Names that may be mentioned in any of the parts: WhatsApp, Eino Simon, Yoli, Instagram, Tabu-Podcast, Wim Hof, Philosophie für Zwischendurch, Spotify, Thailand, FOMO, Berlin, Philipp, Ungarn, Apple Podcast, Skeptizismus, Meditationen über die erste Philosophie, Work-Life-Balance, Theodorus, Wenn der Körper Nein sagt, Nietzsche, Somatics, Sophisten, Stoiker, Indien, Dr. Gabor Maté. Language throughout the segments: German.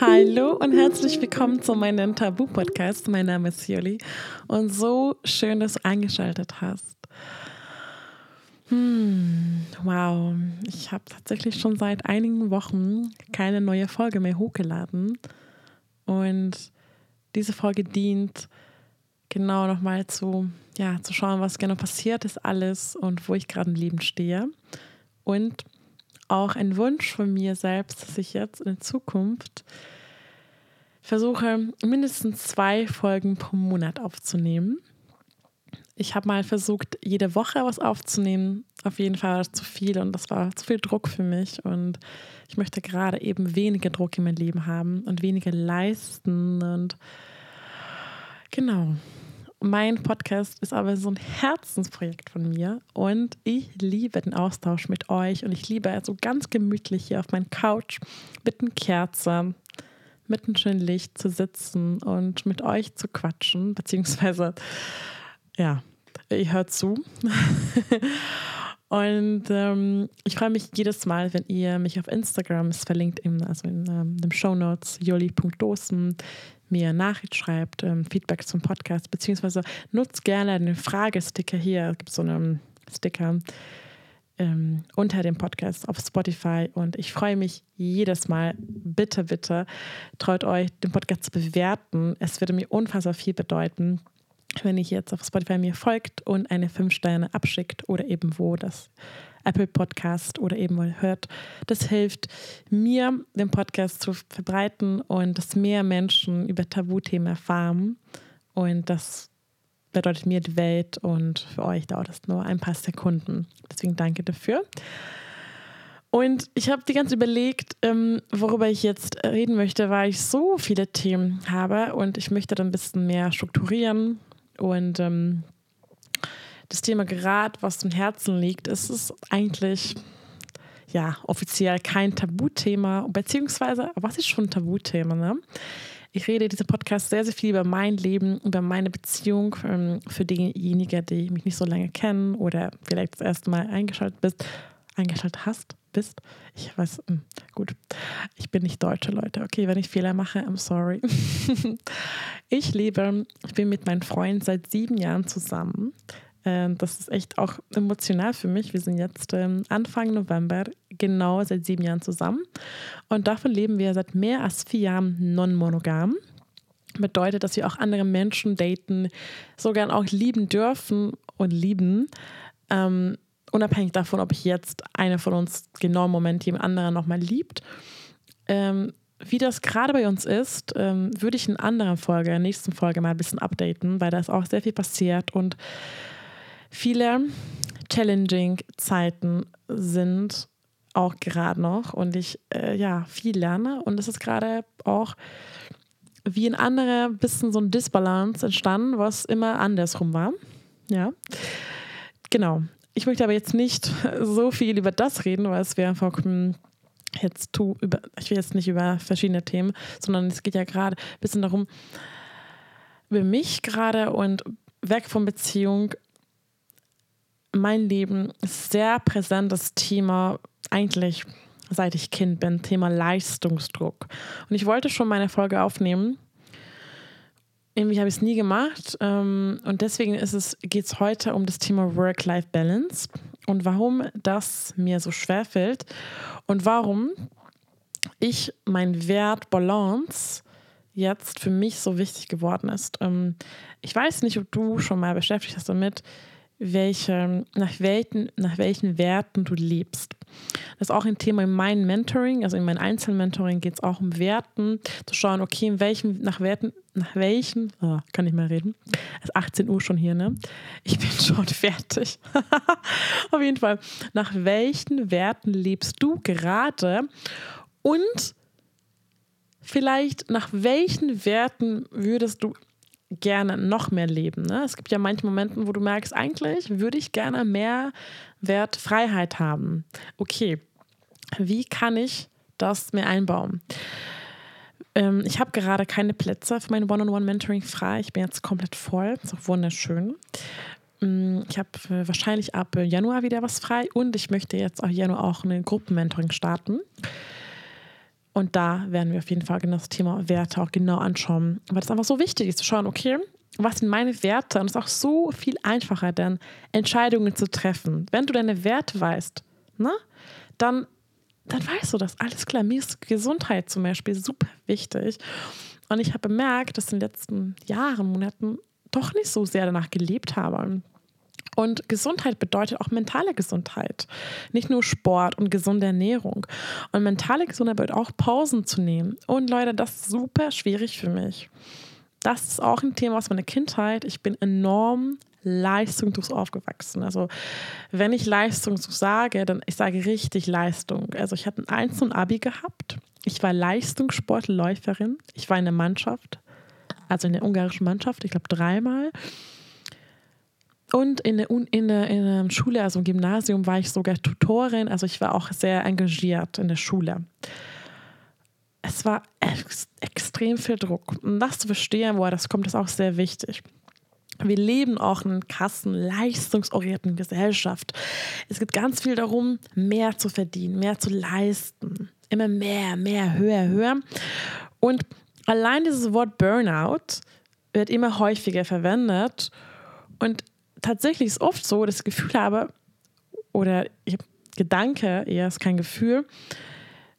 Hallo und herzlich willkommen zu meinem Tabu-Podcast. Mein Name ist Yoli und so schön, dass du eingeschaltet hast. Wow, ich habe tatsächlich schon seit einigen Wochen keine neue Folge mehr hochgeladen. Und diese Folge dient genau nochmal zu schauen, was genau passiert ist alles und wo ich gerade im Leben stehe. Und auch ein Wunsch von mir selbst, dass ich jetzt in Zukunft versuche, mindestens 2 Folgen pro Monat aufzunehmen. Ich habe mal versucht, jede Woche was aufzunehmen. Auf jeden Fall war das zu viel und das war zu viel Druck für mich. Und ich möchte gerade eben weniger Druck in meinem Leben haben und weniger leisten. Und genau. Mein Podcast ist aber so ein Herzensprojekt von mir und ich liebe den Austausch mit euch und ich liebe es so ganz gemütlich hier auf meiner Couch mit einer Kerze, mit einem schönen Licht zu sitzen und mit euch zu quatschen, beziehungsweise, ja, ihr hört zu. Und ich freue mich jedes Mal, wenn ihr mich auf Instagram, es verlinkt in den Shownotes, joli.dosen, mir Nachricht schreibt, Feedback zum Podcast, beziehungsweise nutzt gerne den Fragesticker hier. Es gibt so einen Sticker unter dem Podcast auf Spotify und ich freue mich jedes Mal. Bitte, bitte traut euch, den Podcast zu bewerten. Es würde mir unfassbar viel bedeuten, wenn ihr jetzt auf Spotify mir folgt und eine 5 Sterne abschickt oder eben wo das Apple Podcast oder eben mal hört. Das hilft mir, den Podcast zu verbreiten und dass mehr Menschen über Tabuthemen erfahren. Und das bedeutet mir die Welt und für euch dauert es nur ein paar Sekunden. Deswegen danke dafür. Und ich habe die ganze überlegt, worüber ich jetzt reden möchte, weil ich so viele Themen habe und ich möchte dann ein bisschen mehr strukturieren und das Thema gerade, was dem Herzen liegt, ist eigentlich ja offiziell kein Tabuthema, beziehungsweise, was ist schon ein Tabuthema, ne? Ich rede in diesem Podcast sehr, sehr viel über mein Leben, über meine Beziehung. Für diejenigen, die mich nicht so lange kennen oder vielleicht das erste Mal eingeschaltet hast. Ich weiß, gut, ich bin nicht Deutsche, Leute. Okay, wenn ich Fehler mache, I'm sorry. Ich bin mit meinem Freund seit 7 Jahren zusammen. Das ist echt auch emotional für mich. Wir sind jetzt Anfang November genau seit 7 Jahren zusammen. Und davon leben wir seit mehr als 4 Jahren non-monogam. Bedeutet, dass wir auch andere Menschen daten, sogar auch lieben dürfen und lieben. Unabhängig davon, ob ich jetzt einer von uns genau im Moment jemand anderen nochmal liebt. Wie das gerade bei uns ist, würde ich in der nächsten Folge mal ein bisschen updaten, weil da ist auch sehr viel passiert und viele challenging Zeiten sind auch gerade noch und ich viel lerne und es ist gerade auch wie in anderen bisschen so ein Disbalance entstanden, was immer andersrum war. Ja, genau. Ich möchte aber jetzt nicht so viel über das reden, weil es wäre einfach ich will jetzt nicht über verschiedene Themen, sondern es geht ja gerade ein bisschen darum, über mich gerade und weg von Beziehung. Mein Leben ist sehr präsent, das Thema eigentlich seit ich Kind bin, Thema Leistungsdruck. Und ich wollte schon meine Folge aufnehmen, irgendwie habe ich es nie gemacht und deswegen geht es heute um das Thema Work-Life-Balance und warum das mir so schwerfällt und warum ich mein Wert Balance jetzt für mich so wichtig geworden ist. Ich weiß nicht, ob du schon mal beschäftigt hast damit, nach welchen Werten du lebst. Das ist auch ein Thema in meinem Mentoring, also in meinem Einzelmentoring geht es auch um Werten, zu schauen, okay, kann ich mal reden, es ist 18 Uhr schon hier, ne? Ich bin schon fertig. Auf jeden Fall, nach welchen Werten lebst du gerade und vielleicht nach welchen Werten würdest du gerne noch mehr leben. Ne? Es gibt ja manche Momente, wo du merkst, eigentlich würde ich gerne mehr Wert Freiheit haben. Okay, wie kann ich das mir einbauen? Ich habe gerade keine Plätze für mein One-on-One-Mentoring frei. Ich bin jetzt komplett voll. Das ist auch wunderschön. Ich habe wahrscheinlich ab Januar wieder was frei und ich möchte jetzt auch Januar auch eine Gruppenmentoring starten. Und da werden wir auf jeden Fall genau das Thema Werte auch genau anschauen, weil das einfach so wichtig ist, zu schauen, okay, was sind meine Werte? Und es ist auch so viel einfacher, dann Entscheidungen zu treffen. Wenn du deine Werte weißt, ne, dann weißt du das. Alles klar, mir ist Gesundheit zum Beispiel super wichtig. Und ich habe bemerkt, dass in den letzten Jahren, Monaten doch nicht so sehr danach gelebt habe. Und Gesundheit bedeutet auch mentale Gesundheit. Nicht nur Sport und gesunde Ernährung. Und mentale Gesundheit bedeutet auch Pausen zu nehmen. Und Leute, das ist super schwierig für mich. Das ist auch ein Thema aus meiner Kindheit. Ich bin enorm leistungslos aufgewachsen. Also wenn ich leistungslos sage, dann ich sage richtig Leistung. Also ich habe ein 1 und Abi gehabt. Ich war Leistungssportläuferin. Ich war in der Mannschaft, also in der ungarischen Mannschaft, ich glaube 3-mal. Und in der Schule, also im Gymnasium, war ich sogar Tutorin. Also ich war auch sehr engagiert in der Schule. Es war extrem viel Druck. Und das zu verstehen, woher das kommt, ist auch sehr wichtig. Wir leben auch in einer krassen, leistungsorientierten Gesellschaft. Es geht ganz viel darum, mehr zu verdienen, mehr zu leisten. Immer mehr, höher. Und allein dieses Wort Burnout wird immer häufiger verwendet. Und tatsächlich ist oft so, dass ich das Gefühl habe, oder ich habe Gedanke, eher ist kein Gefühl,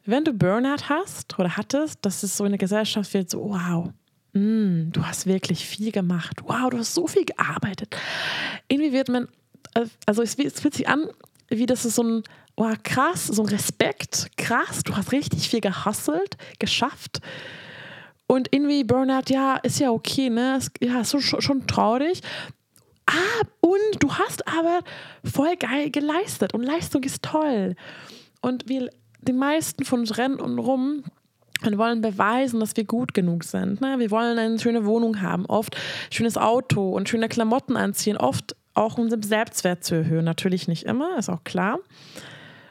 wenn du Burnout hast oder hattest, dass es so in der Gesellschaft wird, so wow, du hast wirklich viel gemacht, wow, du hast so viel gearbeitet. Irgendwie wird man, also es fühlt sich an, wie das ist so ein, wow, krass, so ein Respekt, krass, du hast richtig viel gehustelt, geschafft. Und irgendwie Burnout, ja, ist ja okay, ne, ist, ja, ist schon traurig. Ah, und du hast aber voll geil geleistet und Leistung ist toll. Und wir, die meisten von uns rennen und rum und wollen beweisen, dass wir gut genug sind. Ne? Wir wollen eine schöne Wohnung haben, oft schönes Auto und schöne Klamotten anziehen, oft auch um den Selbstwert zu erhöhen. Natürlich nicht immer, ist auch klar.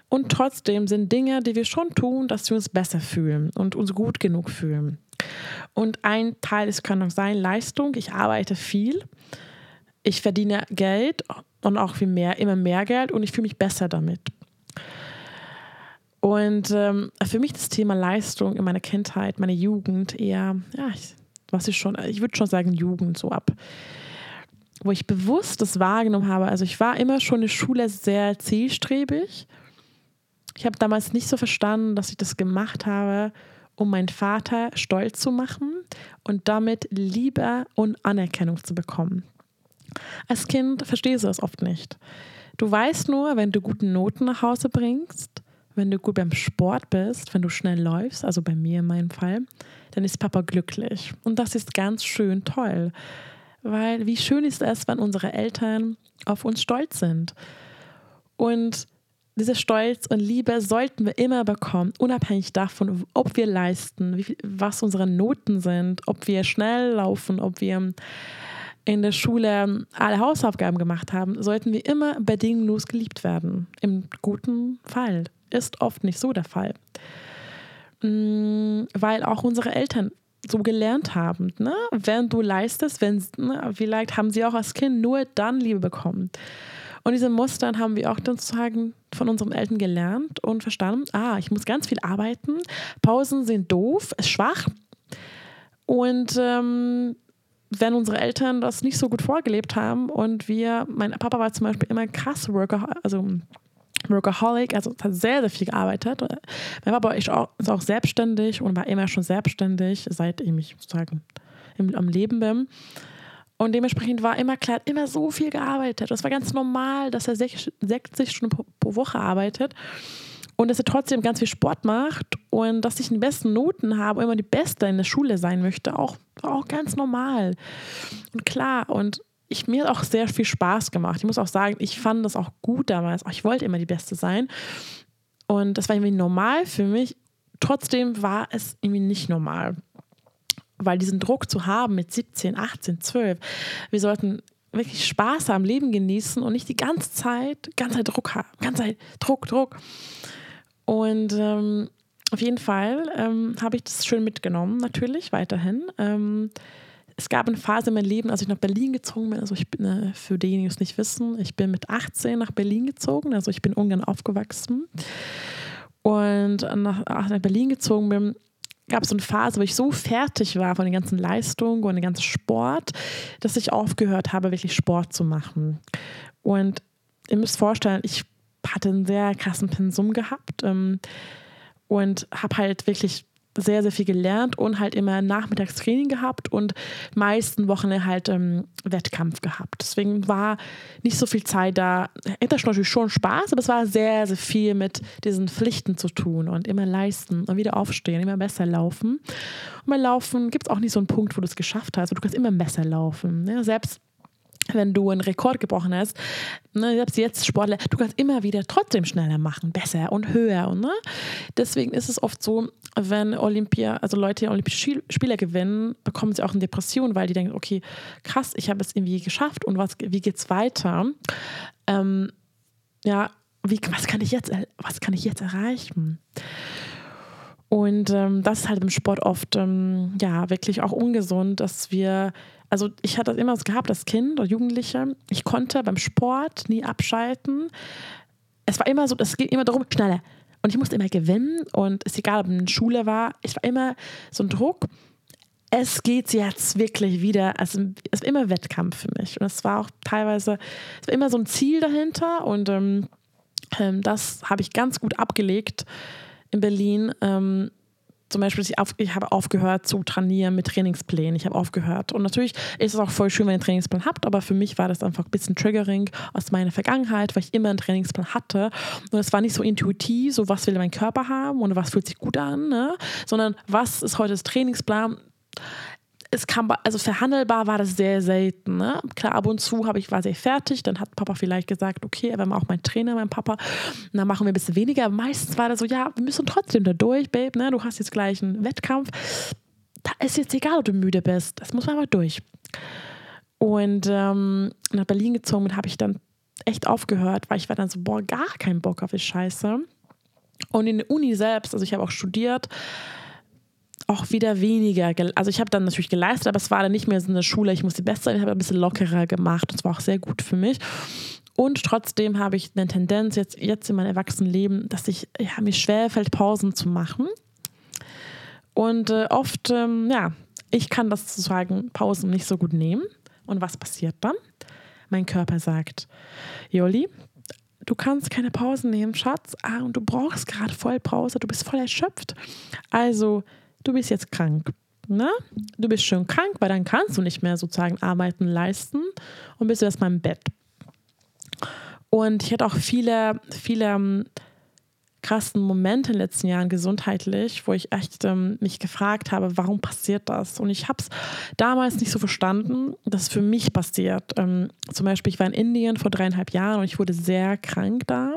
Und trotzdem sind Dinge, die wir schon tun, dass wir uns besser fühlen und uns gut genug fühlen. Und ein Teil ist, kann auch sein, Leistung. Ich arbeite viel. Ich verdiene Geld und auch viel mehr, immer mehr Geld und ich fühle mich besser damit. Und für mich das Thema Leistung in meiner Kindheit, meiner Jugend eher, ja, ich würde schon sagen Jugend so ab, wo ich bewusst das wahrgenommen habe. Also ich war immer schon in der Schule sehr zielstrebig. Ich habe damals nicht so verstanden, dass ich das gemacht habe, um meinen Vater stolz zu machen und damit Liebe und Anerkennung zu bekommen. Als Kind verstehst du es oft nicht. Du weißt nur, wenn du gute Noten nach Hause bringst, wenn du gut beim Sport bist, wenn du schnell läufst, also bei mir in meinem Fall, dann ist Papa glücklich. Und das ist ganz schön toll. Weil wie schön ist es, wenn unsere Eltern auf uns stolz sind. Und diese Stolz und Liebe sollten wir immer bekommen, unabhängig davon, ob wir leisten, was unsere Noten sind, ob wir schnell laufen, ob wir in der Schule alle Hausaufgaben gemacht haben, sollten wir immer bedingungslos geliebt werden. Im guten Fall. Ist oft nicht so der Fall. Weil auch unsere Eltern so gelernt haben, ne? Wenn du leistest, vielleicht haben sie auch als Kind nur dann Liebe bekommen. Und diese Mustern haben wir auch dann sozusagen von unseren Eltern gelernt und verstanden, ich muss ganz viel arbeiten, Pausen sind doof, ist schwach und wenn unsere Eltern das nicht so gut vorgelebt haben und mein Papa war zum Beispiel immer krass Workaholic, also hat sehr, sehr viel gearbeitet. Mein Papa ist auch selbstständig und war immer schon selbstständig, seit ich sozusagen am Leben bin. Und dementsprechend war immer klar, hat immer so viel gearbeitet. Das war ganz normal, dass er 60 Stunden pro Woche arbeitet. Und dass er trotzdem ganz viel Sport macht und dass ich die besten Noten habe, immer die Beste in der Schule sein möchte, auch ganz normal und klar. Und mir hat auch sehr viel Spaß gemacht. Ich muss auch sagen, ich fand das auch gut damals. Ich wollte immer die Beste sein. Und das war irgendwie normal für mich. Trotzdem war es irgendwie nicht normal. Weil diesen Druck zu haben mit 17, 18, 12, wir sollten wirklich Spaß haben, Leben genießen und nicht die ganze Zeit Druck haben. Druck. Und auf jeden Fall habe ich das schön mitgenommen, natürlich, weiterhin. Es gab eine Phase in meinem Leben, als ich nach Berlin gezogen bin, also ich bin, für diejenigen, die es nicht wissen, ich bin mit 18 nach Berlin gezogen, also ich bin in Ungarn aufgewachsen. und nach Berlin gezogen bin, gab es so eine Phase, wo ich so fertig war von den ganzen Leistungen und dem ganzen Sport, dass ich aufgehört habe, wirklich Sport zu machen. Und ihr müsst vorstellen, ich hatte einen sehr krassen Pensum gehabt und habe halt wirklich sehr, sehr viel gelernt und halt immer Nachmittagstraining gehabt und meisten Wochen halt Wettkampf gehabt. Deswegen war nicht so viel Zeit da. Hätte natürlich schon Spaß, aber es war sehr, sehr viel mit diesen Pflichten zu tun und immer leisten und wieder aufstehen, immer besser laufen. Und beim Laufen gibt es auch nicht so einen Punkt, wo du es geschafft hast. Du kannst immer besser laufen. Ne? Selbst wenn du einen Rekord gebrochen hast, ne, selbst jetzt Sportler, du kannst immer wieder trotzdem schneller machen, besser und höher. Und, ne? Deswegen ist es oft so, wenn Leute Olympische Spiele gewinnen, bekommen sie auch eine Depression, weil die denken, okay, krass, ich habe es irgendwie geschafft und wie geht's weiter? Was kann ich jetzt erreichen? Und das ist halt im Sport oft wirklich auch ungesund, dass wir, also ich hatte das immer gehabt als Kind oder Jugendliche, ich konnte beim Sport nie abschalten. Es war immer so, es ging immer darum, schneller. Und ich musste immer gewinnen und es ist egal, ob ich in der Schule war, ich war immer so ein Druck, es geht jetzt wirklich wieder, also es war immer Wettkampf für mich. Und es war auch teilweise, es war immer so ein Ziel dahinter und das habe ich ganz gut abgelegt. In Berlin zum Beispiel, ich habe aufgehört zu trainieren mit Trainingsplänen. Ich habe aufgehört. Und natürlich ist es auch voll schön, wenn ihr einen Trainingsplan habt, aber für mich war das einfach ein bisschen triggering aus meiner Vergangenheit, weil ich immer einen Trainingsplan hatte. Und es war nicht so intuitiv, so was will mein Körper haben und was fühlt sich gut an, ne? Sondern was ist heute das Trainingsplan? Also verhandelbar war das sehr selten. Ne? Klar, ab und zu war sehr fertig, dann hat Papa vielleicht gesagt, okay, er war auch mein Papa, dann machen wir ein bisschen weniger. Aber meistens war das so, ja, wir müssen trotzdem da durch, Babe, ne? Du hast jetzt gleich einen Wettkampf. Da ist jetzt egal, ob du müde bist, das muss man aber durch. Und nach Berlin gezogen und habe ich dann echt aufgehört, weil ich war dann so, boah, gar keinen Bock auf die Scheiße. Und in der Uni selbst, also ich habe auch studiert, auch wieder weniger. Also ich habe dann natürlich geleistet, aber es war dann nicht mehr so eine Schule, ich muss die Beste sein, ich habe ein bisschen lockerer gemacht. Das war auch sehr gut für mich. Und trotzdem habe ich eine Tendenz, jetzt in meinem Erwachsenenleben, dass mir schwerfällt, Pausen zu machen. Und oft, ich kann das sozusagen Pausen nicht so gut nehmen. Und was passiert dann? Mein Körper sagt, Yoli, du kannst keine Pausen nehmen, Schatz. Und du brauchst gerade voll Pause, du bist voll erschöpft. Also, du bist jetzt krank, ne? Du bist schon krank, weil dann kannst du nicht mehr sozusagen arbeiten, leisten und bist erstmal im Bett. Und ich hatte auch viele, viele krassen Momente in den letzten Jahren gesundheitlich, wo ich echt mich gefragt habe, warum passiert das? Und ich habe es damals nicht so verstanden, dass es für mich passiert. Zum Beispiel, ich war in Indien vor 3,5 Jahren und ich wurde sehr krank da.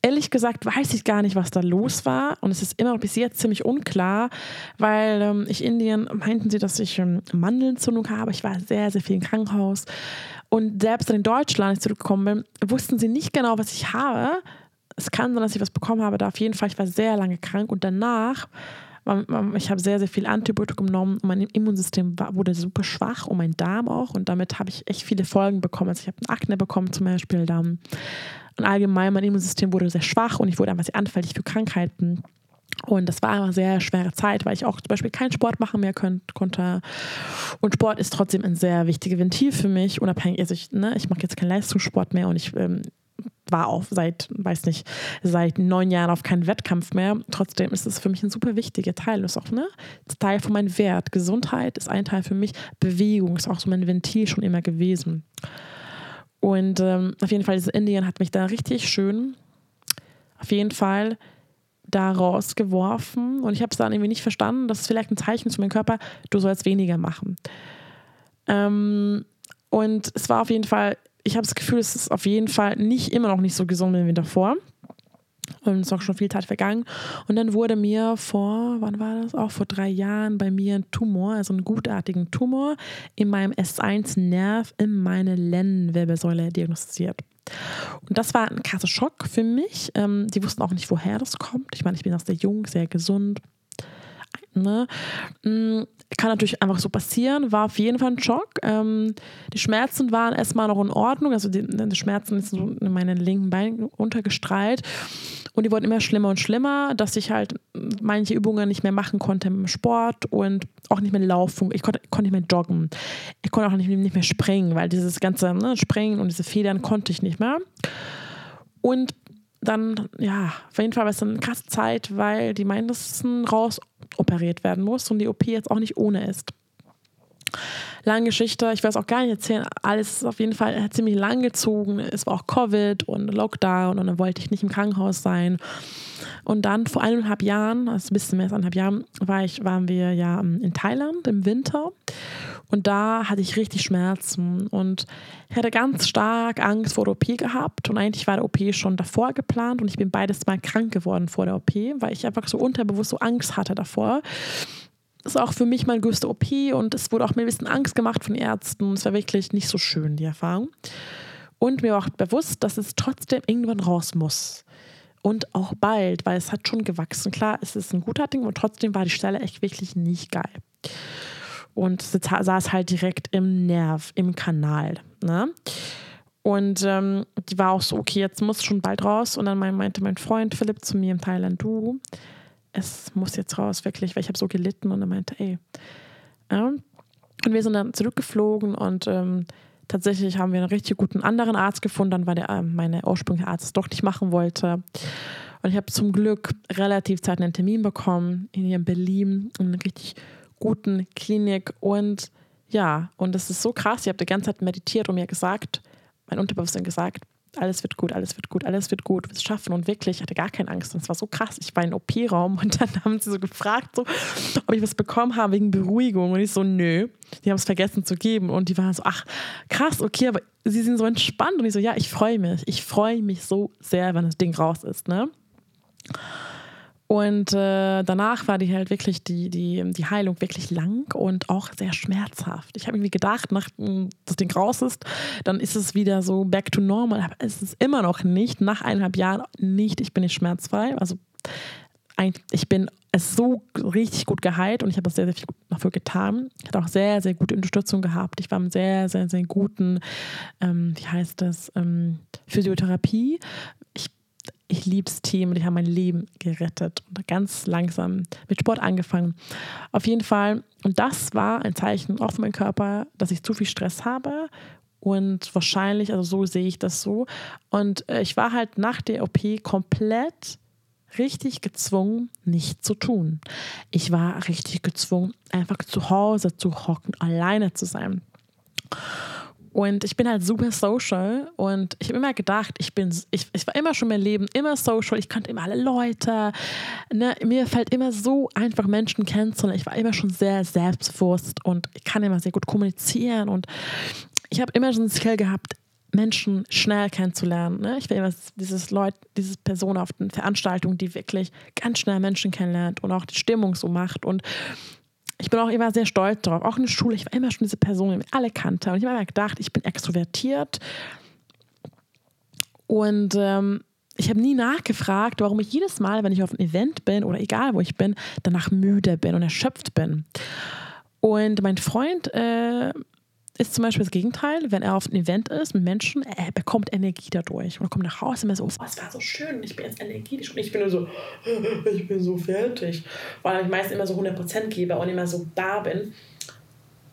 Ehrlich gesagt weiß ich gar nicht, was da los war und es ist immer noch bis jetzt ziemlich unklar, weil in Indien meinten sie, dass ich Mandelentzündung habe. Ich war sehr, sehr viel im Krankenhaus und selbst in Deutschland, als ich zurückgekommen bin, wussten sie nicht genau, was ich habe. Es kann sein, dass ich was bekommen habe, da auf jeden Fall, ich war sehr lange krank und danach, ich habe sehr, sehr viel Antibiotikum genommen und mein Immunsystem wurde super schwach und mein Darm auch und damit habe ich echt viele Folgen bekommen. Also ich habe Akne bekommen zum Beispiel, dann. Und allgemein, mein Immunsystem wurde sehr schwach und ich wurde einfach sehr anfällig für Krankheiten. Und das war einfach eine sehr schwere Zeit, weil ich auch zum Beispiel keinen Sport machen mehr konnte. Und Sport ist trotzdem ein sehr wichtiges Ventil für mich, unabhängig. Also ich mache jetzt keinen Leistungssport mehr und ich war auch seit 9 Jahren auf keinen Wettkampf mehr. Trotzdem ist es für mich ein super wichtiger Teil. Das ist auch ein Teil von meinem Wert. Gesundheit ist ein Teil für mich. Bewegung ist auch so mein Ventil schon immer gewesen. Und auf jeden Fall, dieses Indien hat mich da richtig schön auf jeden Fall da rausgeworfen. Und ich habe es dann irgendwie nicht verstanden. Das ist vielleicht ein Zeichen zu meinem Körper, du sollst weniger machen. Und es war auf jeden Fall, ich habe das Gefühl, es ist auf jeden Fall immer noch nicht so gesund wie davor. Und es ist auch schon viel Zeit vergangen. Und dann wurde mir vor 3 Jahren bei mir ein Tumor, also einen gutartigen Tumor in meinem S1-Nerv in meine Lendenwirbelsäule diagnostiziert. Und das war ein krasser Schock für mich. Die wussten auch nicht, woher das kommt. Ich meine, ich bin auch sehr jung, sehr gesund. Ne? Kann natürlich einfach so passieren, war auf jeden Fall ein Schock. Die Schmerzen waren erstmal noch in Ordnung, also die Schmerzen sind so in meinen linken Bein untergestrahlt. Und die wurden immer schlimmer und schlimmer, dass ich halt manche Übungen nicht mehr machen konnte im Sport und auch nicht mehr laufen. Ich konnte nicht mehr joggen. Ich konnte auch nicht mehr springen, weil dieses ganze Springen und diese Federn konnte ich nicht mehr. Und dann, ja, auf jeden Fall war es eine krasse Zeit, weil die meisten raus operiert werden muss und die OP jetzt auch nicht ohne ist. Lange Geschichte, ich will es auch gar nicht erzählen, alles ist auf jeden Fall ziemlich lang gezogen, es war auch Covid und Lockdown und dann wollte ich nicht im Krankenhaus sein und dann vor 1,5 Jahren, also ein bisschen mehr als 1,5 Jahren, waren wir ja in Thailand im Winter und da hatte ich richtig Schmerzen und ich hatte ganz stark Angst vor der OP gehabt und eigentlich war der OP schon davor geplant und ich bin beides mal krank geworden vor der OP, weil ich einfach so unterbewusst so Angst hatte davor. Das ist auch für mich meine größte OP und es wurde auch mir ein bisschen Angst gemacht von Ärzten. Es war wirklich nicht so schön, die Erfahrung. Und mir war auch bewusst, dass es trotzdem irgendwann raus muss. Und auch bald, weil es hat schon gewachsen. Klar, es ist ein guter Ding und trotzdem war die Stelle echt wirklich nicht geil. Und es saß halt direkt im Nerv, im Kanal. Ne? Und die war auch so, okay, jetzt muss schon bald raus. Und dann meinte mein Freund Philipp zu mir in Thailand, du, es muss jetzt raus, wirklich, weil ich habe so gelitten und er meinte, ey. Ja. Und wir sind dann zurückgeflogen und tatsächlich haben wir einen richtig guten anderen Arzt gefunden, weil meine ursprüngliche Arzt es doch nicht machen wollte. Und ich habe zum Glück relativ zeitnah einen Termin bekommen in Berlin, in einer richtig guten Klinik. Und ja, und das ist so krass, ich habe die ganze Zeit meditiert und mir gesagt, mein Unterbewusstsein gesagt, alles wird gut, alles wird gut, alles wird gut, wir es schaffen. Und wirklich, ich hatte gar keine Angst. Und es war so krass. Ich war in den OP-Raum und dann haben sie so gefragt, so, ob ich was bekommen habe wegen Beruhigung. Und ich so, nö. Die haben es vergessen zu geben. Und die waren so, ach, krass, okay, aber sie sind so entspannt. Und ich so, ja, ich freue mich. Ich freue mich so sehr, wenn das Ding raus ist, ne? Und danach war die halt wirklich die Heilung wirklich lang und auch sehr schmerzhaft. Ich habe irgendwie gedacht, nachdem das Ding raus ist, dann ist es wieder so back to normal. Aber es ist immer noch nicht, nach 1,5 Jahren nicht, ich bin nicht schmerzfrei. Also ich bin es so richtig gut geheilt und ich habe auch sehr, sehr viel dafür getan. Ich hatte auch sehr, sehr gute Unterstützung gehabt. Ich war im sehr, sehr, sehr guten, Physiotherapie. Ich liebe das Team und ich habe mein Leben gerettet und ganz langsam mit Sport angefangen. Auf jeden Fall, und das war ein Zeichen auch für meinen Körper, dass ich zu viel Stress habe und wahrscheinlich, also so sehe ich das so. Und ich war halt nach der OP komplett richtig gezwungen, nichts zu tun. Ich war richtig gezwungen, einfach zu Hause zu hocken, alleine zu sein. Und ich bin halt super social und ich habe immer gedacht, ich war immer schon mein Leben immer social, ich kannte immer alle Leute, ne? Mir fällt immer so einfach Menschen kennenzulernen, ich war immer schon sehr selbstbewusst und ich kann immer sehr gut kommunizieren und ich habe immer so ein Skill gehabt, Menschen schnell kennenzulernen, ne? Ich will immer diese Person auf den Veranstaltungen, die wirklich ganz schnell Menschen kennenlernt und auch die Stimmung so macht und ich bin auch immer sehr stolz darauf. Auch in der Schule, ich war immer schon diese Person, die ich alle kannte. Und ich habe immer gedacht, ich bin extrovertiert. Und ich habe nie nachgefragt, warum ich jedes Mal, wenn ich auf einem Event bin oder egal wo ich bin, danach müde bin und erschöpft bin. Und mein Freund ist zum Beispiel das Gegenteil, wenn er auf einem Event ist mit Menschen, er bekommt Energie dadurch. Und er kommt nach Hause und er so, oh, es war so schön, ich bin jetzt energetisch. Und ich bin nur so, ich bin so fertig. Weil ich meistens immer so 100% gebe und immer so da bin.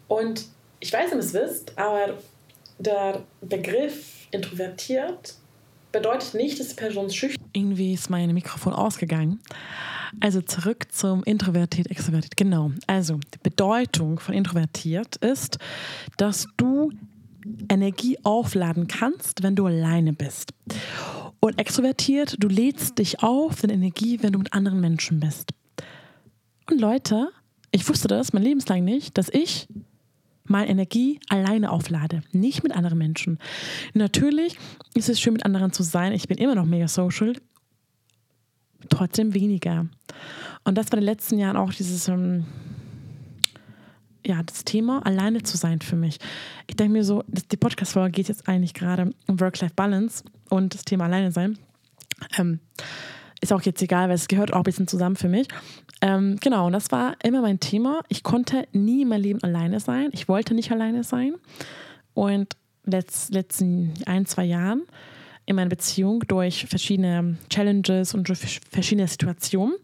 Und ich weiß nicht, ob ihr es wisst, aber der Begriff introvertiert bedeutet nicht, dass die Person schüchtern. Irgendwie ist mein Mikrofon ausgegangen. Also zurück zum introvertiert, extrovertiert. Genau, also die Bedeutung von introvertiert ist, dass du Energie aufladen kannst, wenn du alleine bist. Und extrovertiert, du lädst dich auf in Energie, wenn du mit anderen Menschen bist. Und Leute, ich wusste das mein Lebenslang nicht, dass ich meine Energie alleine auflade, nicht mit anderen Menschen. Natürlich ist es schön, mit anderen zu sein. Ich bin immer noch mega social, trotzdem weniger. Und das war in den letzten Jahren auch dieses das Thema, alleine zu sein für mich. Ich denke mir so, die Podcast-Folge geht jetzt eigentlich gerade um Work-Life-Balance und das Thema alleine sein. Ist auch jetzt egal, weil es gehört auch ein bisschen zusammen für mich. Genau, und das war immer mein Thema. Ich konnte nie in meinem Leben alleine sein. Ich wollte nicht alleine sein. Und letzten 1-2 Jahren in meiner Beziehung durch verschiedene Challenges und durch verschiedene Situationen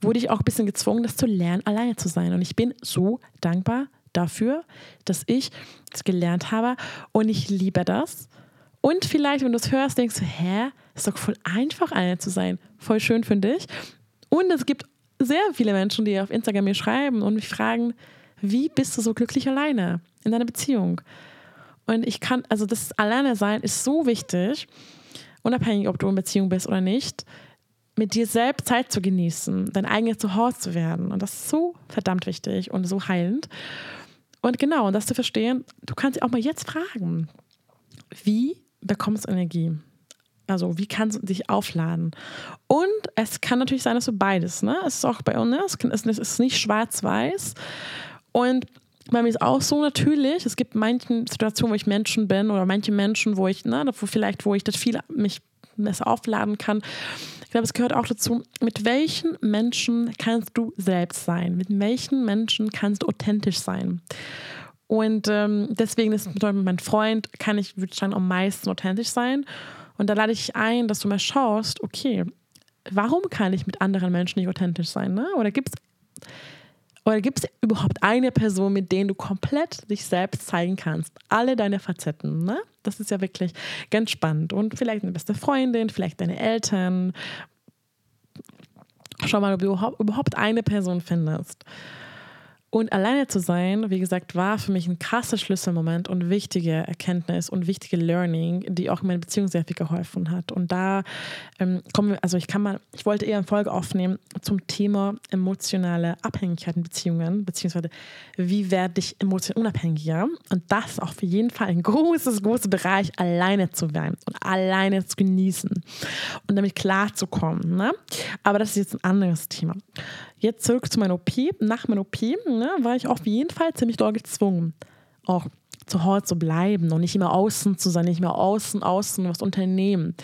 wurde ich auch ein bisschen gezwungen, das zu lernen, alleine zu sein. Und ich bin so dankbar dafür, dass ich das gelernt habe und ich liebe das. Und vielleicht, wenn du es hörst, denkst du, ist doch voll einfach, alleine zu sein. Voll schön, finde ich. Und es gibt sehr viele Menschen, die auf Instagram mir schreiben und mich fragen, wie bist du so glücklich alleine in deiner Beziehung? Und ich kann, also das Alleine sein ist so wichtig, unabhängig, ob du in Beziehung bist oder nicht, mit dir selbst Zeit zu genießen, dein eigenes Zuhause zu werden. Und das ist so verdammt wichtig und so heilend. Und genau, und das zu verstehen, du kannst dich auch mal jetzt fragen, wie bekommst du Energie? Also wie kannst du dich aufladen? Und es kann natürlich sein, dass du beides, ne? Es ist auch bei uns, es ist nicht schwarz-weiß. Und bei mir ist auch so, natürlich, es gibt manche Situationen, wo ich Menschen bin oder manche Menschen, wo ich, wo ich das viel mich besser aufladen kann. Ich glaube, es gehört auch dazu, mit welchen Menschen kannst du selbst sein? Mit welchen Menschen kannst du authentisch sein? Und deswegen ist mit meinem Freund kann ich, würde ich sagen, am meisten authentisch sein. Und da lade ich dich ein, dass du mal schaust, okay, warum kann ich mit anderen Menschen nicht authentisch sein? Ne? Oder gibt es überhaupt eine Person, mit der du komplett dich selbst zeigen kannst? Alle deine Facetten, ne? Das ist ja wirklich ganz spannend. Und vielleicht eine beste Freundin, vielleicht deine Eltern. Schau mal, ob du überhaupt eine Person findest. Und alleine zu sein, wie gesagt, war für mich ein krasser Schlüsselmoment und wichtige Erkenntnis und wichtige Learning, die auch in meiner Beziehung sehr viel geholfen hat. Und da kommen wir, also ich wollte eher eine Folge aufnehmen zum Thema emotionale Abhängigkeit in Beziehungen, beziehungsweise wie werde ich emotional unabhängiger? Und das ist auch für jeden Fall ein großer Bereich, alleine zu sein und alleine zu genießen und damit klarzukommen. Ne? Aber das ist jetzt ein anderes Thema. Jetzt zurück zu meiner OP. Nach meiner OP war ich auf jeden Fall ziemlich doll gezwungen, auch zu Hause zu bleiben und nicht immer außen zu sein, nicht mehr außen was unternehmen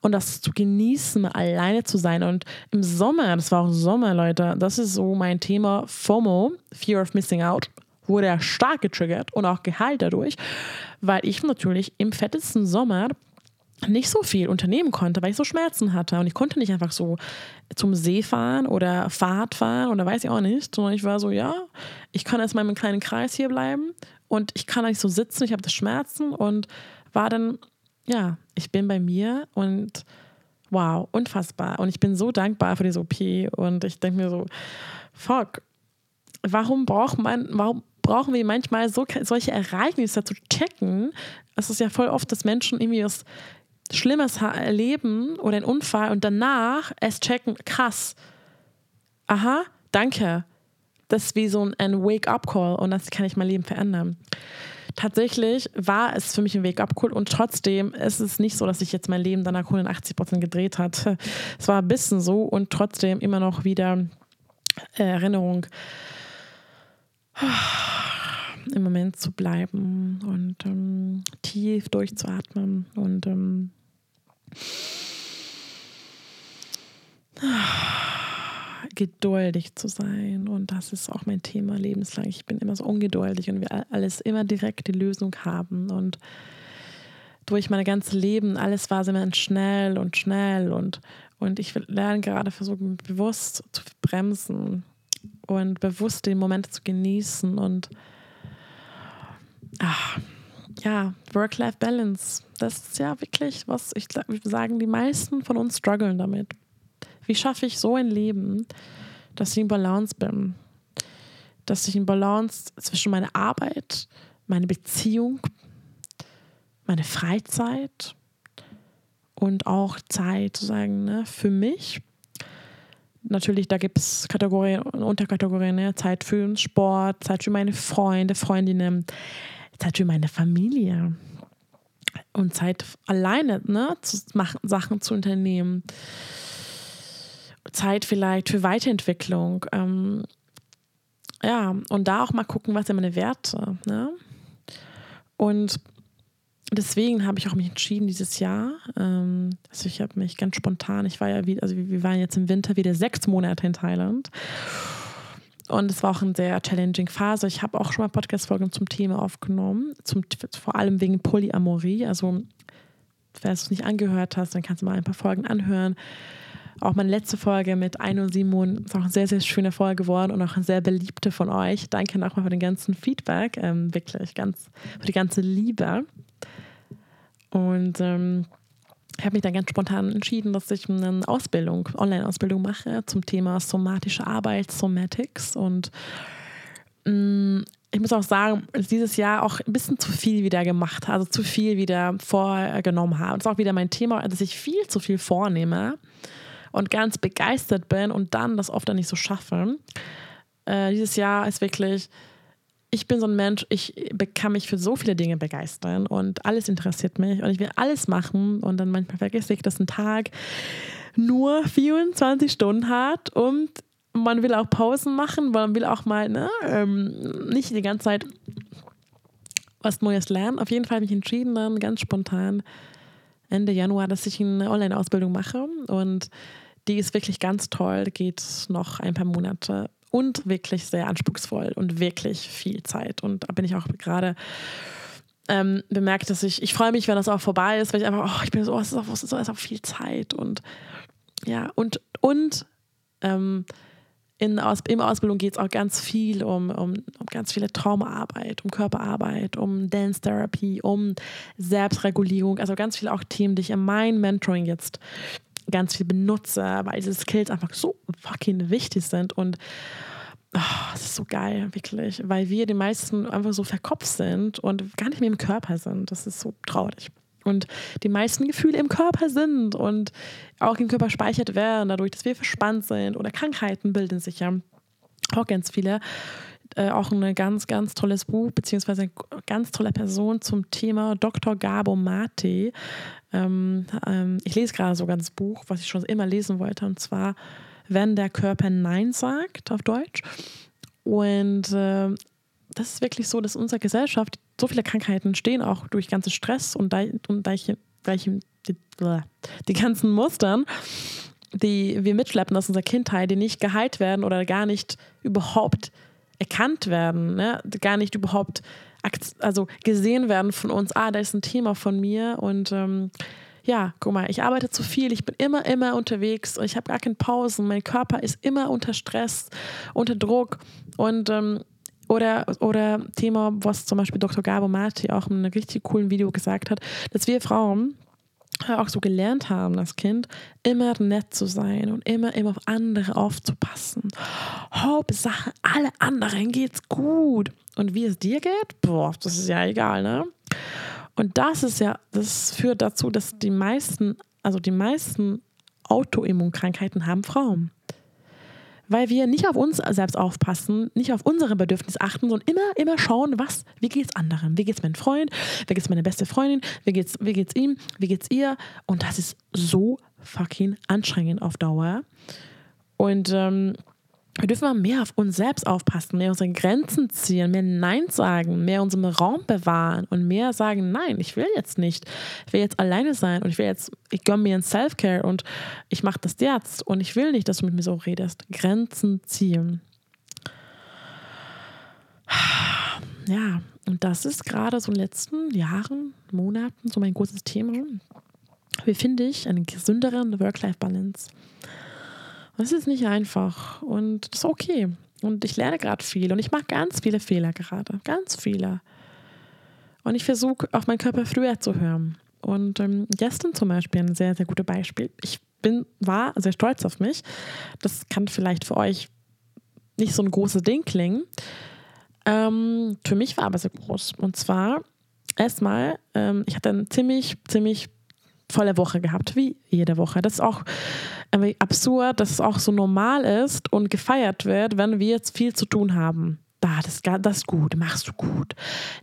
und das zu genießen, alleine zu sein. Und im Sommer, das war auch Sommer, Leute, das ist so mein Thema FOMO, Fear of Missing Out, wurde ja stark getriggert und auch geheilt dadurch, weil ich natürlich im fettesten Sommer nicht so viel unternehmen konnte, weil ich so Schmerzen hatte und ich konnte nicht einfach so zum See fahren oder Fahrrad fahren oder weiß ich auch nicht, sondern ich war so, ja, ich kann erstmal in meinem kleinen Kreis hier bleiben und ich kann nicht so sitzen, ich habe das Schmerzen und war dann, ja, ich bin bei mir und wow, unfassbar und ich bin so dankbar für diese OP und ich denke mir so, fuck, warum brauchen wir manchmal solche Ereignisse zu checken? Es ist ja voll oft, dass Menschen irgendwie das Schlimmes erleben oder einen Unfall und danach es checken, krass, aha, danke, das ist wie so ein Wake-up-Call und das kann ich mein Leben verändern. Tatsächlich war es für mich ein Wake-up-Call und trotzdem ist es nicht so, dass sich jetzt mein Leben danach 180% gedreht hat. Es war ein bisschen so und trotzdem immer noch wieder Erinnerung, im Moment zu bleiben und tief durchzuatmen und geduldig zu sein. Und das ist auch mein Thema lebenslang. Ich bin immer so ungeduldig und will alles immer direkt die Lösung haben. Und durch mein ganzes Leben, alles war immer schnell und ich lerne gerade, versuchen bewusst zu bremsen und bewusst den Moment zu genießen und ja, Work-Life-Balance, das ist ja wirklich, was ich sagen, die meisten von uns strugglen damit. Wie schaffe ich so ein Leben, dass ich in Balance bin? Dass ich in Balance zwischen meiner Arbeit, meiner Beziehung, meiner Freizeit und auch Zeit zu sagen, ne, für mich. Natürlich, da gibt es Kategorien und Unterkategorien, ne? Zeit für Sport, Zeit für meine Freunde, Freundinnen, Zeit für meine Familie und Zeit alleine, ne? Zu machen, Sachen zu unternehmen. Zeit vielleicht für Weiterentwicklung. Ja, und da auch mal gucken, was sind meine Werte. Ne? Und deswegen habe ich auch mich entschieden dieses Jahr, also ich habe mich ganz spontan, wir waren jetzt im Winter wieder 6 Monate in Thailand und es war auch eine sehr challenging Phase. Ich habe auch schon mal Podcast-Folgen zum Thema aufgenommen, vor allem wegen Polyamorie, also falls du es nicht angehört hast, dann kannst du mal ein paar Folgen anhören. Auch meine letzte Folge mit Eino Simon ist auch eine sehr, sehr schöne Folge geworden und auch eine sehr beliebte von euch. Danke nochmal für den ganzen Feedback, wirklich, ganz für die ganze Liebe. Und ich habe mich dann ganz spontan entschieden, dass ich eine Online-Ausbildung mache zum Thema somatische Arbeit, Somatics. Und ich muss auch sagen, dass dieses Jahr auch ein bisschen zu viel wieder gemacht habe, also zu viel wieder vorgenommen habe. Das ist auch wieder mein Thema, dass ich viel zu viel vornehme und ganz begeistert bin und dann das oft dann nicht so schaffe. Dieses Jahr ist wirklich, ich bin so ein Mensch, ich kann mich für so viele Dinge begeistern und alles interessiert mich und ich will alles machen und dann manchmal vergesse ich, dass ein Tag nur 24 Stunden hat und man will auch Pausen machen, man will auch mal nicht die ganze Zeit was Neues lernen. Auf jeden Fall habe ich entschieden dann ganz spontan Ende Januar, dass ich eine Online-Ausbildung mache und die ist wirklich ganz toll, geht noch ein paar Monate und wirklich sehr anspruchsvoll und wirklich viel Zeit und da bin ich auch gerade bemerkt, dass ich freue mich, wenn das auch vorbei ist, weil ich einfach, ich bin so, es ist auch viel Zeit und ja, und in Ausbildung geht es auch ganz viel um ganz viele Traumaarbeit, um Körperarbeit, um Dance-Therapie, um Selbstregulierung, also ganz viele auch Themen, die ich in meinem Mentoring jetzt ganz viel benutze, weil diese Skills einfach so fucking wichtig sind und es ist so geil, wirklich, weil wir die meisten einfach so verkopft sind und gar nicht mehr im Körper sind, das ist so traurig. Und die meisten Gefühle im Körper sind und auch im Körper gespeichert werden, dadurch, dass wir verspannt sind oder Krankheiten bilden sich ja auch ganz viele. Auch ein ganz, ganz tolles Buch, beziehungsweise eine ganz tolle Person zum Thema Dr. Gabor Maté. Ich lese gerade sogar das Buch, was ich schon immer lesen wollte, und zwar Wenn der Körper Nein sagt, auf Deutsch. Und das ist wirklich so, dass unsere Gesellschaft, so viele Krankheiten entstehen auch durch ganzen Stress und die ganzen Mustern, die wir mitschleppen aus unserer Kindheit, die nicht geheilt werden oder gar nicht überhaupt erkannt werden, ne? Gar nicht überhaupt gesehen werden von uns. Da ist ein Thema von mir und ja, guck mal, ich arbeite zu viel, ich bin immer unterwegs und ich habe gar keine Pausen, mein Körper ist immer unter Stress, unter Druck und Oder Thema, was zum Beispiel Dr. Gabor Maté auch in einem richtig coolen Video gesagt hat, dass wir Frauen auch so gelernt haben als Kind, immer nett zu sein und immer auf andere aufzupassen. Hauptsache, alle anderen geht's gut. Und wie es dir geht, das ist ja egal, ne? Und das führt dazu, dass die meisten Autoimmunkrankheiten haben Frauen. Weil wir nicht auf uns selbst aufpassen, nicht auf unsere Bedürfnisse achten, sondern immer schauen, wie geht's anderen? Wie geht's meinem Freund? Wie geht's meiner beste Freundin? Wie geht's ihm? Wie geht's ihr? Und das ist so fucking anstrengend auf Dauer. Und wir dürfen mal mehr auf uns selbst aufpassen, mehr unsere Grenzen ziehen, mehr Nein sagen, mehr unseren Raum bewahren und mehr sagen, nein, ich will jetzt nicht. Ich will jetzt alleine sein und ich gönne mir ein Self-Care und ich mache das jetzt und ich will nicht, dass du mit mir so redest. Grenzen ziehen. Ja, und das ist gerade so in den letzten Jahren, Monaten so mein großes Thema. Wie finde ich eine gesündere Work-Life-Balance? Das ist nicht einfach und das ist okay. Und ich lerne gerade viel und ich mache ganz viele Fehler gerade. Ganz viele. Und ich versuche, auf meinen Körper früher zu hören. Und gestern zum Beispiel ein sehr, sehr gutes Beispiel. Ich war sehr stolz auf mich. Das kann vielleicht für euch nicht so ein großes Ding klingen. Für mich war aber sehr groß. Und zwar erstmal, ich hatte eine ziemlich volle Woche gehabt, wie jede Woche. Das ist auch absurd, dass es auch so normal ist und gefeiert wird, wenn wir jetzt viel zu tun haben. Das ist gut, machst du gut.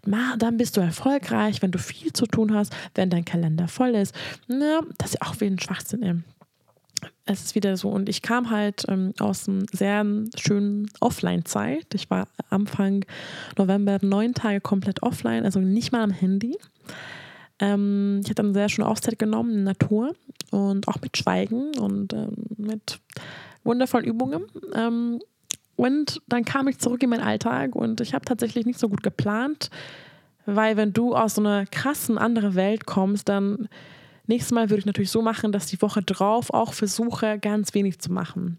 Dann bist du erfolgreich, wenn du viel zu tun hast, wenn dein Kalender voll ist. Na, das ist auch wie ein Schwachsinn. Es ist wieder so. Und ich kam halt aus einer sehr schönen Offline-Zeit. Ich war Anfang November 9 Tage komplett offline, also nicht mal am Handy. Ich hatte eine sehr schöne Auszeit genommen in der Natur und auch mit Schweigen und mit wundervollen Übungen. Und dann kam ich zurück in meinen Alltag und ich habe tatsächlich nicht so gut geplant, weil wenn du aus so einer krassen anderen Welt kommst, dann Nächstes Mal würde ich natürlich so machen, dass die Woche drauf auch versuche, ganz wenig zu machen.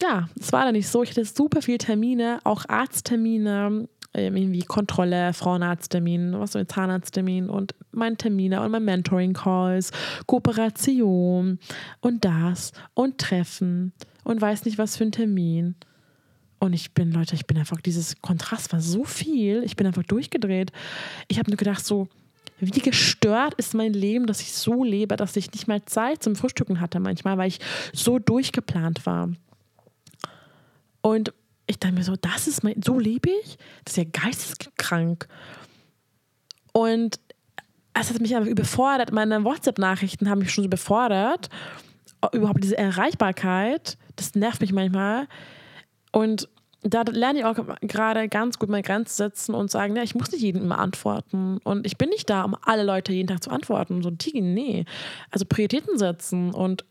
Ja, es war dann nicht so. Ich hatte super viele Termine, auch Arzttermine, irgendwie Kontrolle, Frauenarzttermin, was so ein Zahnarzttermin und meine Termine und meine Mentoring-Calls, Kooperation und das und Treffen und weiß nicht was für ein Termin. Und ich bin einfach, dieses Kontrast war so viel, ich bin einfach durchgedreht. Ich habe nur gedacht so, wie gestört ist mein Leben, dass ich so lebe, dass ich nicht mal Zeit zum Frühstücken hatte manchmal, weil ich so durchgeplant war. Und ich dachte mir so, so lebe ich? Das ist ja geisteskrank. Und es hat mich einfach überfordert, meine WhatsApp-Nachrichten haben mich schon so überfordert. Überhaupt diese Erreichbarkeit, das nervt mich manchmal. Und da lerne ich auch gerade ganz gut meine Grenzen setzen und sagen, ja, ich muss nicht jedem immer antworten. Und ich bin nicht da, um alle Leute jeden Tag zu antworten. So, nee. Also Prioritäten setzen. Und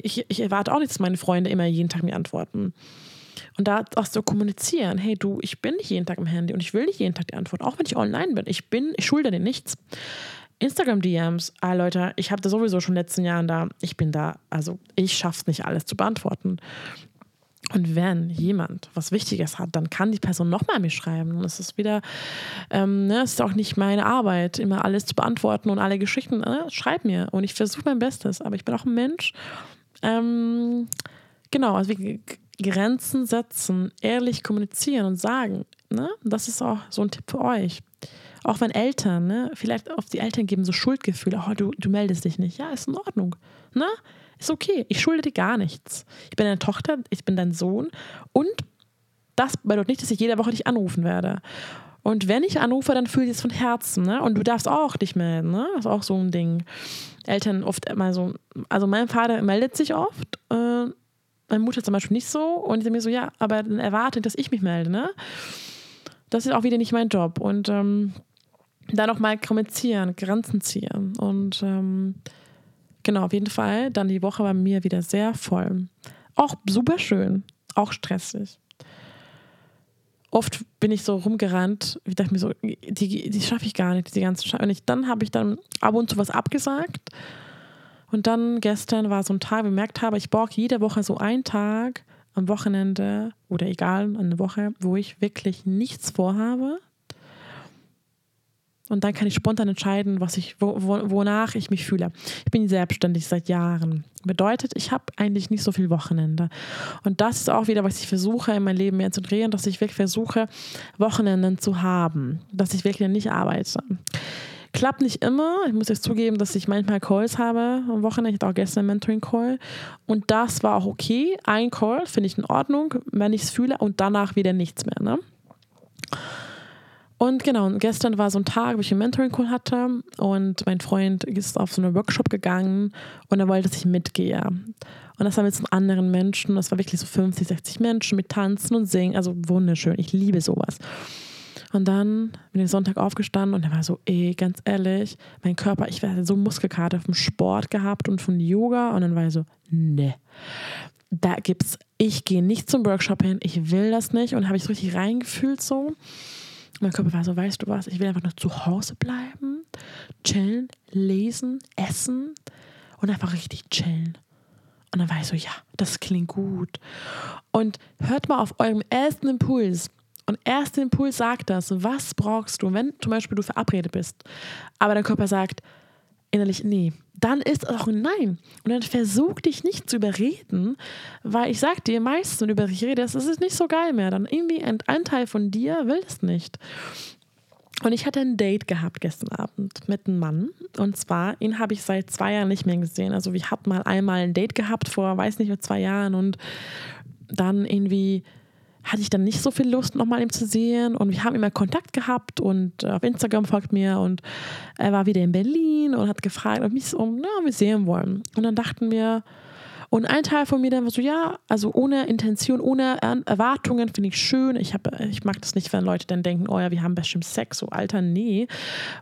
ich erwarte auch nicht, dass meine Freunde immer jeden Tag mir antworten. Und da auch so kommunizieren. Hey, du, ich bin nicht jeden Tag im Handy und ich will nicht jeden Tag die Antwort. Auch wenn ich online bin. Ich schulde dir nichts. Instagram-DMs, Leute, ich habe da sowieso schon in den letzten Jahren da. Ich bin da, also ich schaff's nicht, alles zu beantworten. Und wenn jemand was Wichtiges hat, dann kann die Person nochmal mir schreiben. Und es ist wieder, es ist auch nicht meine Arbeit, immer alles zu beantworten und alle Geschichten. Schreib mir und ich versuche mein Bestes, aber ich bin auch ein Mensch. Genau, also wie Grenzen setzen, ehrlich kommunizieren und sagen. Ne? Das ist auch so ein Tipp für euch. Auch wenn Eltern, vielleicht auf die Eltern geben so Schuldgefühle. Oh, du meldest dich nicht. Ja, ist in Ordnung. Ne? Ist okay, ich schulde dir gar nichts. Ich bin deine Tochter, ich bin dein Sohn und das bedeutet nicht, dass ich jede Woche dich anrufen werde. Und wenn ich anrufe, dann fühle ich es von Herzen, Und du darfst auch dich melden, Das ist auch so ein Ding. Eltern oft immer so, also mein Vater meldet sich oft, meine Mutter zum Beispiel nicht so und sie mir so, ja, aber dann erwartet, dass ich mich melde, Das ist auch wieder nicht mein Job und dann auch mal kommunizieren, Grenzen ziehen und genau, auf jeden Fall. Dann die Woche bei mir wieder sehr voll. Auch super schön, auch stressig. Oft bin ich so rumgerannt, ich dachte mir so, die schaffe ich gar nicht, die ganzen Scheiße. Und dann habe ich dann ab und zu was abgesagt. Und dann gestern war so ein Tag, wo ich gemerkt habe, ich brauche jede Woche so einen Tag am Wochenende oder egal, eine Woche, wo ich wirklich nichts vorhabe. Und dann kann ich spontan entscheiden, wonach ich mich fühle. Ich bin selbstständig seit Jahren. Bedeutet, ich habe eigentlich nicht so viel Wochenende. Und das ist auch wieder, was ich versuche, in mein Leben mehr zu drehen, dass ich wirklich versuche, Wochenenden zu haben. Dass ich wirklich nicht arbeite. Klappt nicht immer. Ich muss jetzt zugeben, dass ich manchmal Calls habe am Wochenende. Ich hatte auch gestern einen Mentoring-Call. Und das war auch okay. Ein Call finde ich in Ordnung, wenn ich es fühle. Und danach wieder nichts mehr, Und genau, gestern war so ein Tag, wo ich einen Mentoring-Call hatte und mein Freund ist auf so einen Workshop gegangen und er wollte, dass ich mitgehe. Und das war mit so anderen Menschen, das war wirklich so 50, 60 Menschen mit Tanzen und Singen, also wunderschön, ich liebe sowas. Und dann bin ich Sonntag aufgestanden und er war so, ganz ehrlich, mein Körper, ich hatte so Muskelkater vom Sport gehabt und von Yoga und dann war ich so, ich gehe nicht zum Workshop hin, ich will das nicht und habe ich so richtig reingefühlt so. Mein Körper war so, weißt du was, ich will einfach nur zu Hause bleiben, chillen, lesen, essen und einfach richtig chillen. Und dann war ich so, ja, das klingt gut. Und hört mal auf eurem ersten Impuls. Und erster Impuls sagt das, was brauchst du, wenn zum Beispiel du verabredet bist. Aber dein Körper sagt innerlich, nee. Dann ist auch ein Nein. Und dann versuch dich nicht zu überreden, weil ich sag dir meistens, wenn du überredest, es ist nicht so geil mehr. Dann irgendwie ein Anteil von dir will es nicht. Und ich hatte ein Date gehabt gestern Abend mit einem Mann. Und zwar, ihn habe ich seit 2 Jahren nicht mehr gesehen. Also ich habe mal einmal ein Date gehabt vor, weiß nicht, 2 Jahren. Und dann irgendwie hatte ich dann nicht so viel Lust, nochmal ihn zu sehen. Und wir haben immer Kontakt gehabt und auf Instagram folgt mir. Und er war wieder in Berlin und hat gefragt, ob wir sehen wollen. Und dann dachten wir, und ein Teil von mir dann war so, ja, also ohne Intention, ohne Erwartungen finde ich schön. Ich mag das nicht, wenn Leute dann denken, wir haben bestimmt Sex, so Alter, nee.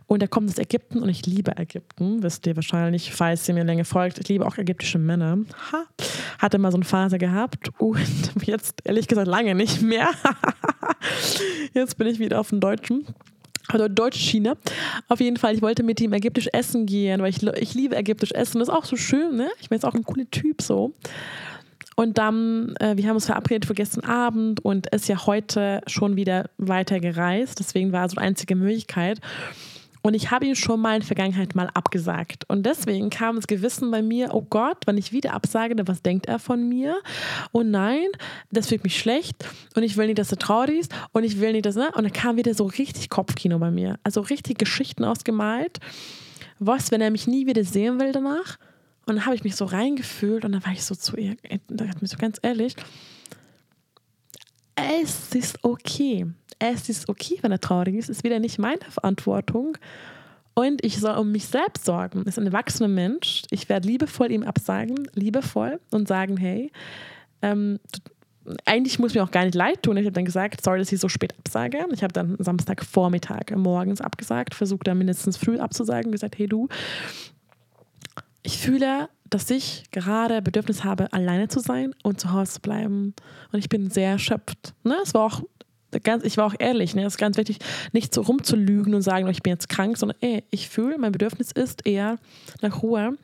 Und da kommt das Ägypten und ich liebe Ägypten, wisst ihr wahrscheinlich, falls ihr mir länger folgt. Ich liebe auch ägyptische Männer. Hatte mal so eine Phase gehabt und jetzt ehrlich gesagt lange nicht mehr. Jetzt bin ich wieder auf dem Deutschen. Oder Deutsch-China. Auf jeden Fall, ich wollte mit ihm ägyptisch essen gehen, weil ich liebe ägyptisch essen. Das ist auch so schön, ne? Ich bin jetzt auch ein cooler Typ so. Und dann, wir haben uns verabredet für gestern Abend und ist ja heute schon wieder weitergereist. Deswegen war so die einzige Möglichkeit. Und ich habe ihn schon mal in der Vergangenheit mal abgesagt. Und deswegen kam das Gewissen bei mir, oh Gott, wenn ich wieder absage, dann was denkt er von mir? Oh nein, das fühlt mich schlecht. Und ich will nicht, dass er traurig ist. Und ich will nicht, dass... Ne? Und dann kam wieder so richtig Kopfkino bei mir. Also richtig Geschichten ausgemalt. Was, wenn er mich nie wieder sehen will danach? Und dann habe ich mich so reingefühlt und dann war ich so zu ihr, da hat mich so ganz ehrlich... Es ist okay. Es ist okay, wenn er traurig ist. Es ist wieder nicht meine Verantwortung. Und ich soll um mich selbst sorgen. Er ist ein erwachsener Mensch. Ich werde liebevoll ihm absagen, liebevoll, und sagen, hey, eigentlich muss mir auch gar nicht leid tun. Ich habe dann gesagt, sorry, dass ich so spät absage. Ich habe dann Samstagvormittag morgens abgesagt, versucht dann mindestens früh abzusagen, gesagt, hey du, ich fühle, dass ich gerade Bedürfnis habe, alleine zu sein und zu Hause zu bleiben. Und ich bin sehr erschöpft. Ne? Es war auch ganz, ich war auch ehrlich. Ne? Es ist ganz wichtig, nicht so rumzulügen und sagen, ich bin jetzt krank, sondern ey, ich fühle, mein Bedürfnis ist eher nach Ruhe.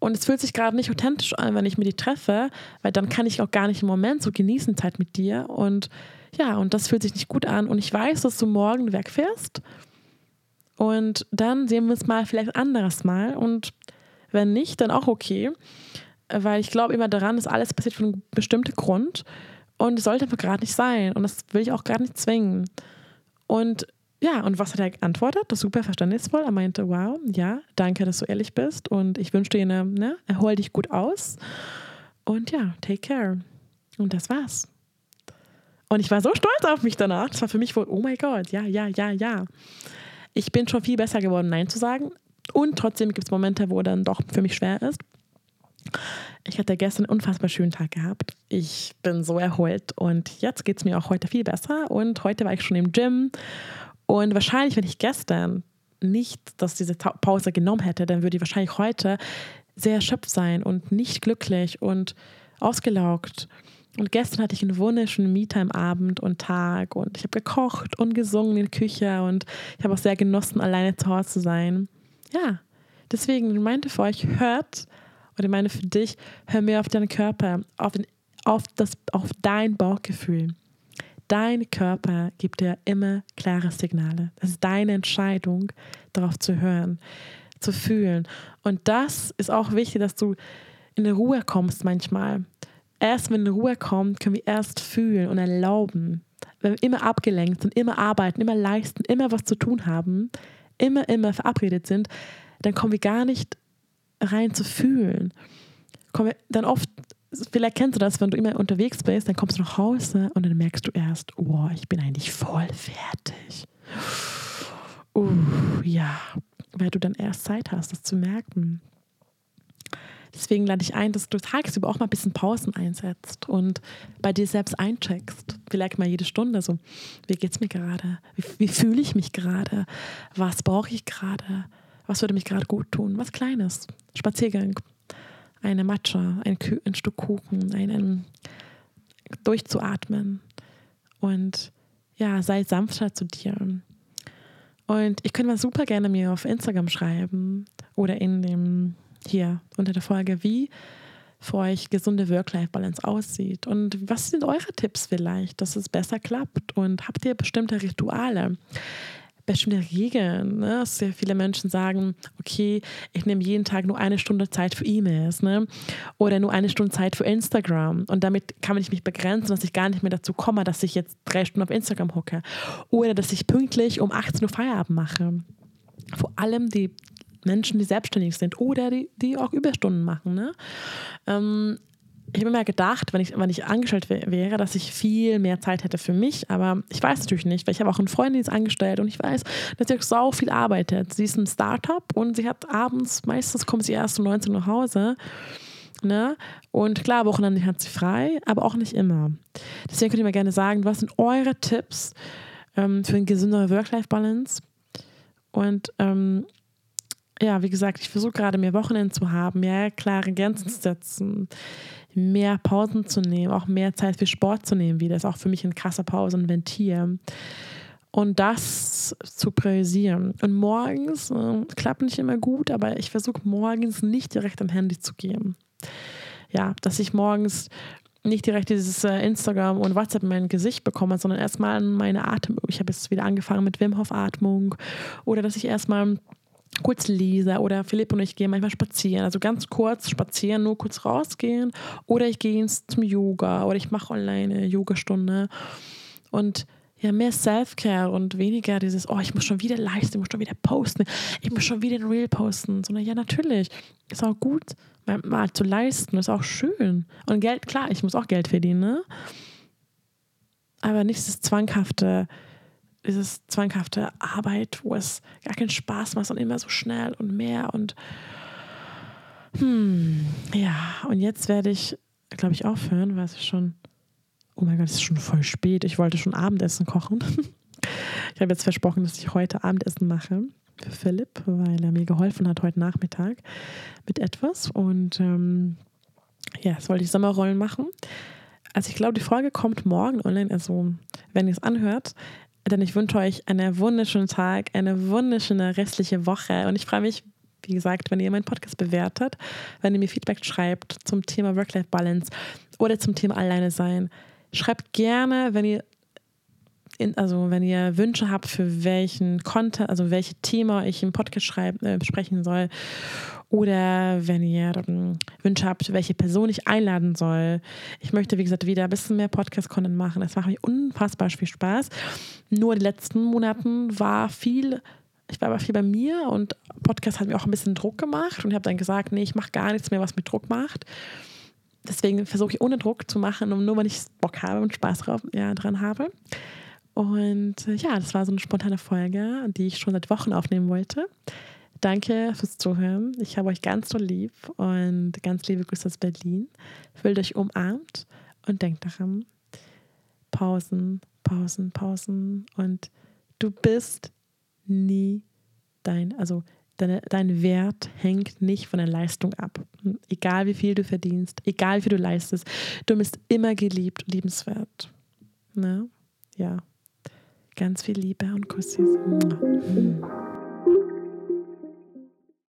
Und es fühlt sich gerade nicht authentisch an, wenn ich mit dir treffe, weil dann kann ich auch gar nicht im Moment so genießen Zeit mit dir. Und ja, und das fühlt sich nicht gut an. Und ich weiß, dass du morgen wegfährst. Und dann sehen wir uns mal vielleicht ein anderes Mal. Und wenn nicht, dann auch okay, weil ich glaube immer daran, dass alles passiert für einen bestimmten Grund und es sollte einfach gerade nicht sein und das will ich auch gerade nicht zwingen. Und ja, und was hat er geantwortet? Das ist super verständnisvoll. Er meinte, wow, ja, danke, dass du ehrlich bist und ich wünsche dir, erhol dich gut aus und ja, take care. Und das war's. Und ich war so stolz auf mich danach. Das war für mich wohl, oh mein Gott, ja. Ich bin schon viel besser geworden, Nein zu sagen. Und trotzdem gibt es Momente, wo dann doch für mich schwer ist. Ich hatte gestern einen unfassbar schönen Tag gehabt. Ich bin so erholt und jetzt geht es mir auch heute viel besser. Und heute war ich schon im Gym. Und wahrscheinlich, wenn ich gestern nicht diese Pause genommen hätte, dann würde ich wahrscheinlich heute sehr erschöpft sein und nicht glücklich und ausgelaugt. Und gestern hatte ich einen wunderschönen Me-Time-Abend und Tag und ich habe gekocht und gesungen in der Küche und ich habe auch sehr genossen, alleine zu Hause zu sein. Ja, deswegen, ich meinte für euch, hör mehr auf deinen Körper, auf dein Bauchgefühl. Dein Körper gibt dir immer klare Signale. Das ist deine Entscheidung, darauf zu hören, zu fühlen. Und das ist auch wichtig, dass du in die Ruhe kommst manchmal. Erst wenn die Ruhe kommt, können wir erst fühlen und erlauben. Wenn wir immer abgelenkt sind, immer arbeiten, immer leisten, immer was zu tun haben, immer verabredet sind, dann kommen wir gar nicht rein zu fühlen. Kommen wir dann oft, vielleicht kennst du das, wenn du immer unterwegs bist, dann kommst du nach Hause und dann merkst du erst, wow, ich bin eigentlich voll fertig. Ja, weil du dann erst Zeit hast, das zu merken. Deswegen lade ich ein, dass du tagsüber auch mal ein bisschen Pausen einsetzt und bei dir selbst eincheckst. Vielleicht mal jede Stunde so, wie geht's mir gerade? Wie fühle ich mich gerade? Was brauche ich gerade? Was würde mich gerade gut tun? Was Kleines. Spaziergang, eine Matcha, ein Stück Kuchen, einen durchzuatmen. Und ja, sei sanfter zu dir. Und ihr könnt mal super gerne mir auf Instagram schreiben oder in dem... hier unter der Folge, wie für euch gesunde Work-Life-Balance aussieht und was sind eure Tipps vielleicht, dass es besser klappt und habt ihr bestimmte Rituale, bestimmte Regeln, ne? Sehr viele Menschen sagen, okay, ich nehme jeden Tag nur eine Stunde Zeit für E-Mails, ne? Oder nur eine Stunde Zeit für Instagram und damit kann ich mich begrenzen, dass ich gar nicht mehr dazu komme, dass ich jetzt 3 Stunden auf Instagram hocke oder dass ich pünktlich um 18 Uhr Feierabend mache. Vor allem die Menschen, die selbstständig sind oder die auch Überstunden machen. Ne? Ich habe mir gedacht, wenn ich angestellt wäre, dass ich viel mehr Zeit hätte für mich, aber ich weiß natürlich nicht, weil ich habe auch eine Freundin, die ist angestellt und ich weiß, dass sie auch sau viel arbeitet. Sie ist ein Startup und sie hat abends, meistens kommt sie erst um 19 Uhr nach Hause, ne? Und klar, Wochenende hat sie frei, aber auch nicht immer. Deswegen könnt ihr mir gerne sagen, was sind eure Tipps für eine gesündere Work-Life-Balance? Und ja, wie gesagt, ich versuche gerade mehr Wochenenden zu haben, mehr klare Grenzen zu setzen, mehr Pausen zu nehmen, auch mehr Zeit für Sport zu nehmen wieder. Das ist auch für mich eine krasse Pause, ein Ventil. und das zu priorisieren. Und morgens, klappt nicht immer gut, aber ich versuche morgens nicht direkt am Handy zu gehen. Ja, dass ich morgens nicht direkt dieses Instagram und WhatsApp in mein Gesicht bekomme, sondern erstmal meine Atmung. Ich habe jetzt wieder angefangen mit Wim Hof Atmung oder dass ich erstmal kurz lese oder Philipp und ich gehen manchmal spazieren, also ganz kurz spazieren, nur kurz rausgehen oder ich gehe zum Yoga oder ich mache online eine Yogastunde und ja, mehr Self-Care und weniger dieses, oh, ich muss schon wieder leisten, ich muss schon wieder posten, ich muss schon wieder ein Reel posten, sondern ja, natürlich, ist auch gut, mal zu leisten, ist auch schön. Und Geld, klar, ich muss auch Geld verdienen, ne? Aber nicht dieses zwanghafte Arbeit, wo es gar keinen Spaß macht und immer so schnell und mehr und ja, und jetzt werde ich, glaube ich, aufhören, weil es schon, oh mein Gott, es ist schon voll spät, ich wollte schon Abendessen kochen. Ich habe jetzt versprochen, dass ich heute Abendessen mache für Philipp, weil er mir geholfen hat heute Nachmittag mit etwas und ja, jetzt wollte ich Sommerrollen machen. Also ich glaube, die Folge kommt morgen online, also wenn ihr es anhört, denn ich wünsche euch einen wunderschönen Tag, eine wunderschöne restliche Woche und ich freue mich, wie gesagt, wenn ihr meinen Podcast bewertet, wenn ihr mir Feedback schreibt zum Thema Work-Life-Balance oder zum Thema Alleine sein. Schreibt gerne, wenn ihr Wünsche habt, für welchen Content, also welche Thema ich im Podcast besprechen soll oder wenn ihr Wünsche habt, welche Person ich einladen soll. Ich möchte, wie gesagt, wieder ein bisschen mehr Podcast-Content machen. Das macht mir unfassbar viel Spaß. Nur in den letzten Monaten ich war aber viel bei mir und Podcast hat mir auch ein bisschen Druck gemacht und ich habe dann gesagt, nee, ich mache gar nichts mehr, was mir Druck macht. Deswegen versuche ich ohne Druck zu machen, nur weil ich Bock habe und Spaß dran habe. Und ja, das war so eine spontane Folge, die ich schon seit Wochen aufnehmen wollte. Danke fürs Zuhören. Ich habe euch ganz so lieb und ganz liebe Grüße aus Berlin. Fühlt euch umarmt und denkt daran, Pausen, Pausen, Pausen. Und du bist nie dein Wert hängt nicht von der Leistung ab. Egal wie viel du verdienst, egal wie du leistest, du bist immer geliebt und liebenswert. Ne? Ja. Ganz viel Liebe und Küsse.